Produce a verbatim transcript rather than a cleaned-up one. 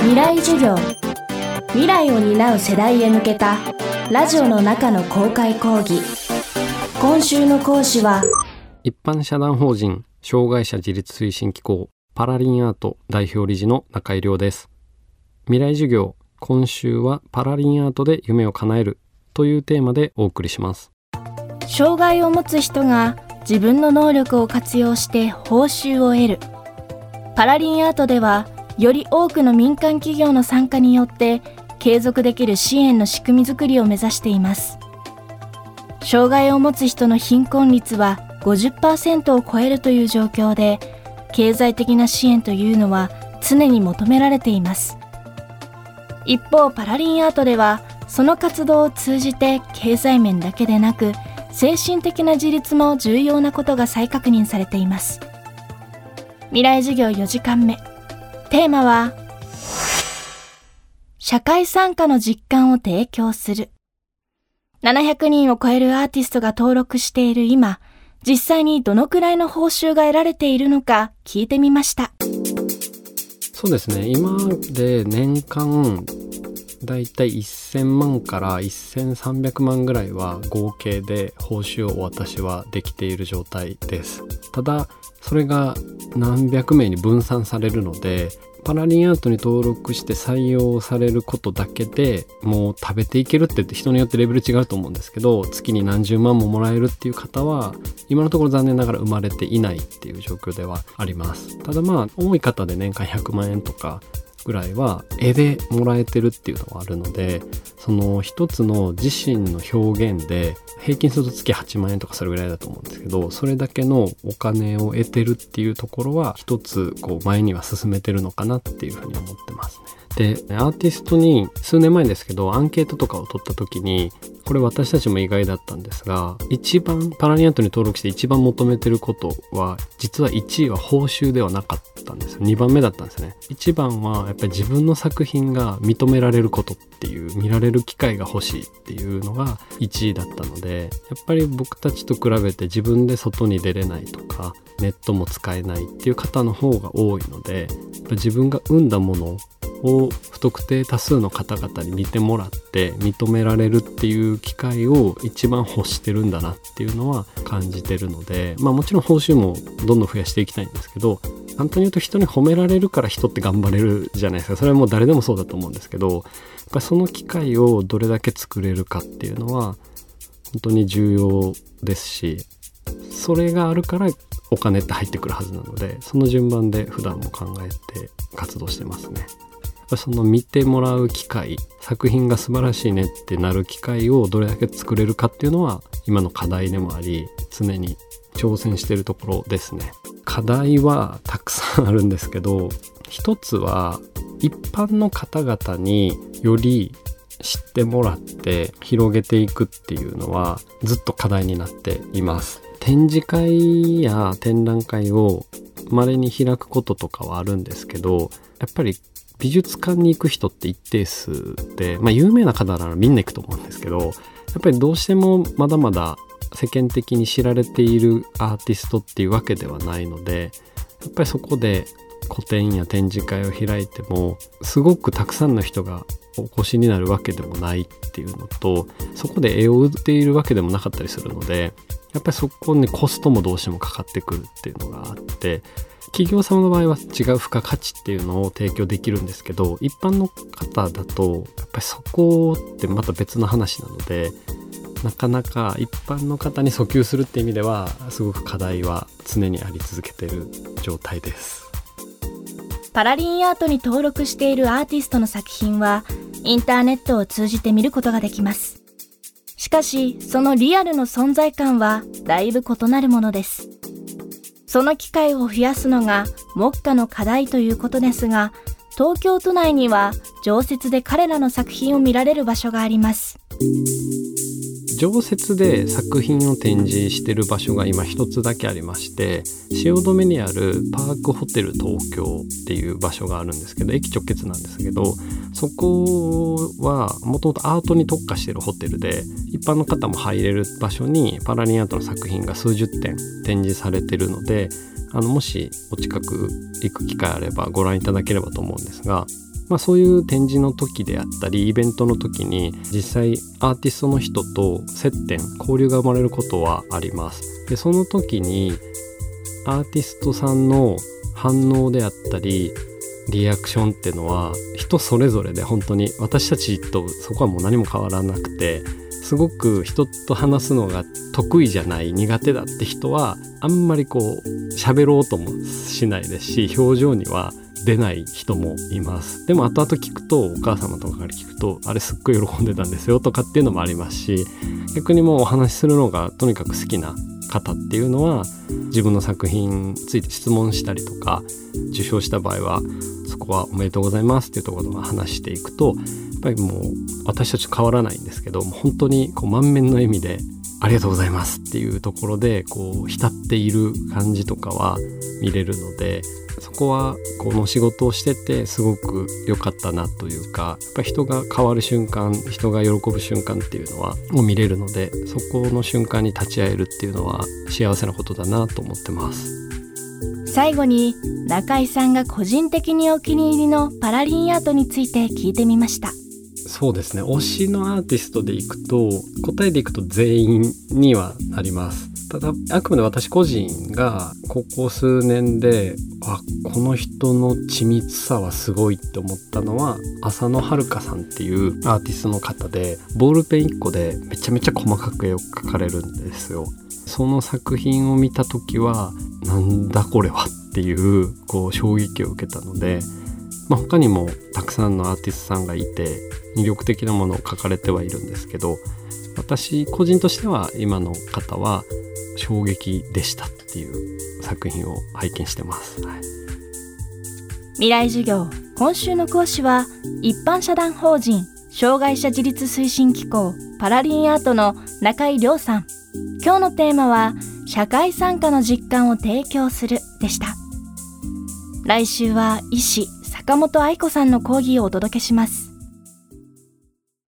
未来授業、未来を担う世代へ向けたラジオの中の公開講義。今週の講師は一般社団法人障害者自立推進機構パラリンアート代表理事の中井亮です。未来授業、今週はパラリンアートで夢を叶えるというテーマでお送りします。障害を持つ人が自分の能力を活用して報酬を得るパラリンアートでは、より多くの民間企業の参加によって継続できる支援の仕組みづくりを目指しています。障害を持つ人の貧困率は ごじゅっパーセント を超えるという状況で、経済的な支援というのは常に求められています。一方、パラリンアートではその活動を通じて経済面だけでなく、精神的な自立も重要なことが再確認されています。未来授業よじかんめ、テーマは社会参加の実感を提供する。ななひゃくにんを超えるアーティストが登録している今、実際にどのくらいの報酬が得られているのか聞いてみました。そうですね、今で年間だいたいせんまんからせんさんびゃくまんぐらいは合計で報酬を私はできている状態です。ただそれが何百名に分散されるので、パラリンアートに登録して採用されることだけでもう食べていけるって、人によってレベル違うと思うんですけど、月に何十万ももらえるっていう方は今のところ残念ながら生まれていないっていう状況ではあります。ただまあ多い方で年間ひゃくまんえんとかぐらいは絵でもらえてるっていうのはあるので、その一つの自身の表現で平均すると月はちまんえんとかそれぐらいだと思うんですけど、それだけのお金を得てるっていうところは一つこう前には進めてるのかなっていうふうに思ってますね。で、アーティストに数年前ですけどアンケートとかを取った時に、これ私たちも意外だったんですが、一番パラリンアートに登録して一番求めてることは、実はいちいは報酬ではなかったんですよ。にばんめだったんですね。いちばんはやっぱり自分の作品が認められることっていう、見られる機会が欲しいっていうのがいちいだったので、やっぱり僕たちと比べて自分で外に出れないとかネットも使えないっていう方の方が多いので、やっぱ自分が生んだものを不特定多数の方々に見てもらって認められるっていう機会を一番欲してるんだなっていうのは感じてるので、まあもちろん報酬もどんどん増やしていきたいんですけど、簡単に言うと人に褒められるから人って頑張れるじゃないですか。それはもう誰でもそうだと思うんですけど、やっぱその機会をどれだけ作れるかっていうのは本当に重要ですし、それがあるからお金って入ってくるはずなので、その順番で普段も考えて活動してますね。その見てもらう機会、作品が素晴らしいねってなる機会をどれだけ作れるかっていうのは今の課題でもあり、常に挑戦しているところですね。課題はたくさんあるんですけど、一つは一般の方々により知ってもらって広げていくっていうのはずっと課題になっています。展示会や展覧会を稀に開くこととかはあるんですけど、やっぱり美術館に行く人って一定数で、まあ有名な方ならみんな行くと思うんですけど、やっぱりどうしてもまだまだ世間的に知られているアーティストっていうわけではないので、やっぱりそこで個展や展示会を開いてもすごくたくさんの人がお越しになるわけでもないっていうのと、そこで絵を売っているわけでもなかったりするので、やっぱりそこにコストもどうしてもかかってくるっていうのがあって、企業様の場合は違う付加価値っていうのを提供できるんですけど、一般の方だとやっぱりそこってまた別の話なので、なかなか一般の方に訴求するって意味ではすごく課題は常にあり続けている状態です。パラリンアートに登録しているアーティストの作品はインターネットを通じて見ることができます。しかしそのリアルの存在感はだいぶ異なるものです。その機会を増やすのが目下の課題ということですが、東京都内には常設で彼らの作品を見られる場所があります。常設で作品を展示している場所が今一つだけありまして、汐留にあるパークホテル東京っていう場所があるんですけど、駅直結なんですけど、そこはもともとアートに特化しているホテルで、一般の方も入れる場所にパラリンアートの作品が数十点展示されているので、あのもしお近く行く機会あればご覧いただければと思うんですが、まあ、そういう展示の時であったりイベントの時に実際アーティストの人と接点交流が生まれることはあります。でその時にアーティストさんの反応であったりリアクションっていうのは人それぞれで、本当に私たちとそこはもう何も変わらなくて、すごく人と話すのが得意じゃない苦手だって人はあんまりこう喋ろうともしないですし、表情には出ない人もいます。でも後々聞くと、お母様とかから聞くとあれすっごい喜んでたんですよとかっていうのもありますし、逆にもうお話しするのがとにかく好きな方っていうのは自分の作品について質問したりとか、受賞した場合はそこはおめでとうございますっていうところを話していくと、やっぱりもう私たち変わらないんですけど、もう本当にこう満面の笑みでありがとうございますっていうところでこう浸っている感じとかは見れるので、そこはこの仕事をしててすごく良かったなというか、やっぱ人が変わる瞬間、人が喜ぶ瞬間っていうのはもう見れるので、そこの瞬間に立ち会えるっていうのは幸せなことだなと思ってます。最後に中井さんが個人的にお気に入りのパラリンアートについて聞いてみました。そうですね、推しのアーティストでいくと、答えでいくと全員にはなります。ただあくまで私個人がここ数年であこの人の緻密さはすごいって思ったのは、浅野はるかさんっていうアーティストの方で、ボールペンいっこでめちゃめちゃ細かく絵を描かれるんですよ。その作品を見た時はなんだこれはっていうこう衝撃を受けたので、まあ、他にもたくさんのアーティストさんがいて魅力的なものを描かれてはいるんですけど、私個人としては今の方は衝撃でしたっていう作品を拝見してます、はい、未来授業。今週の講師は一般社団法人障害者自立推進機構パラリンアートの中井亮さん。今日のテーマは社会参加の実感を提供するでした。来週は医師坂本愛子さんの講義をお届けします。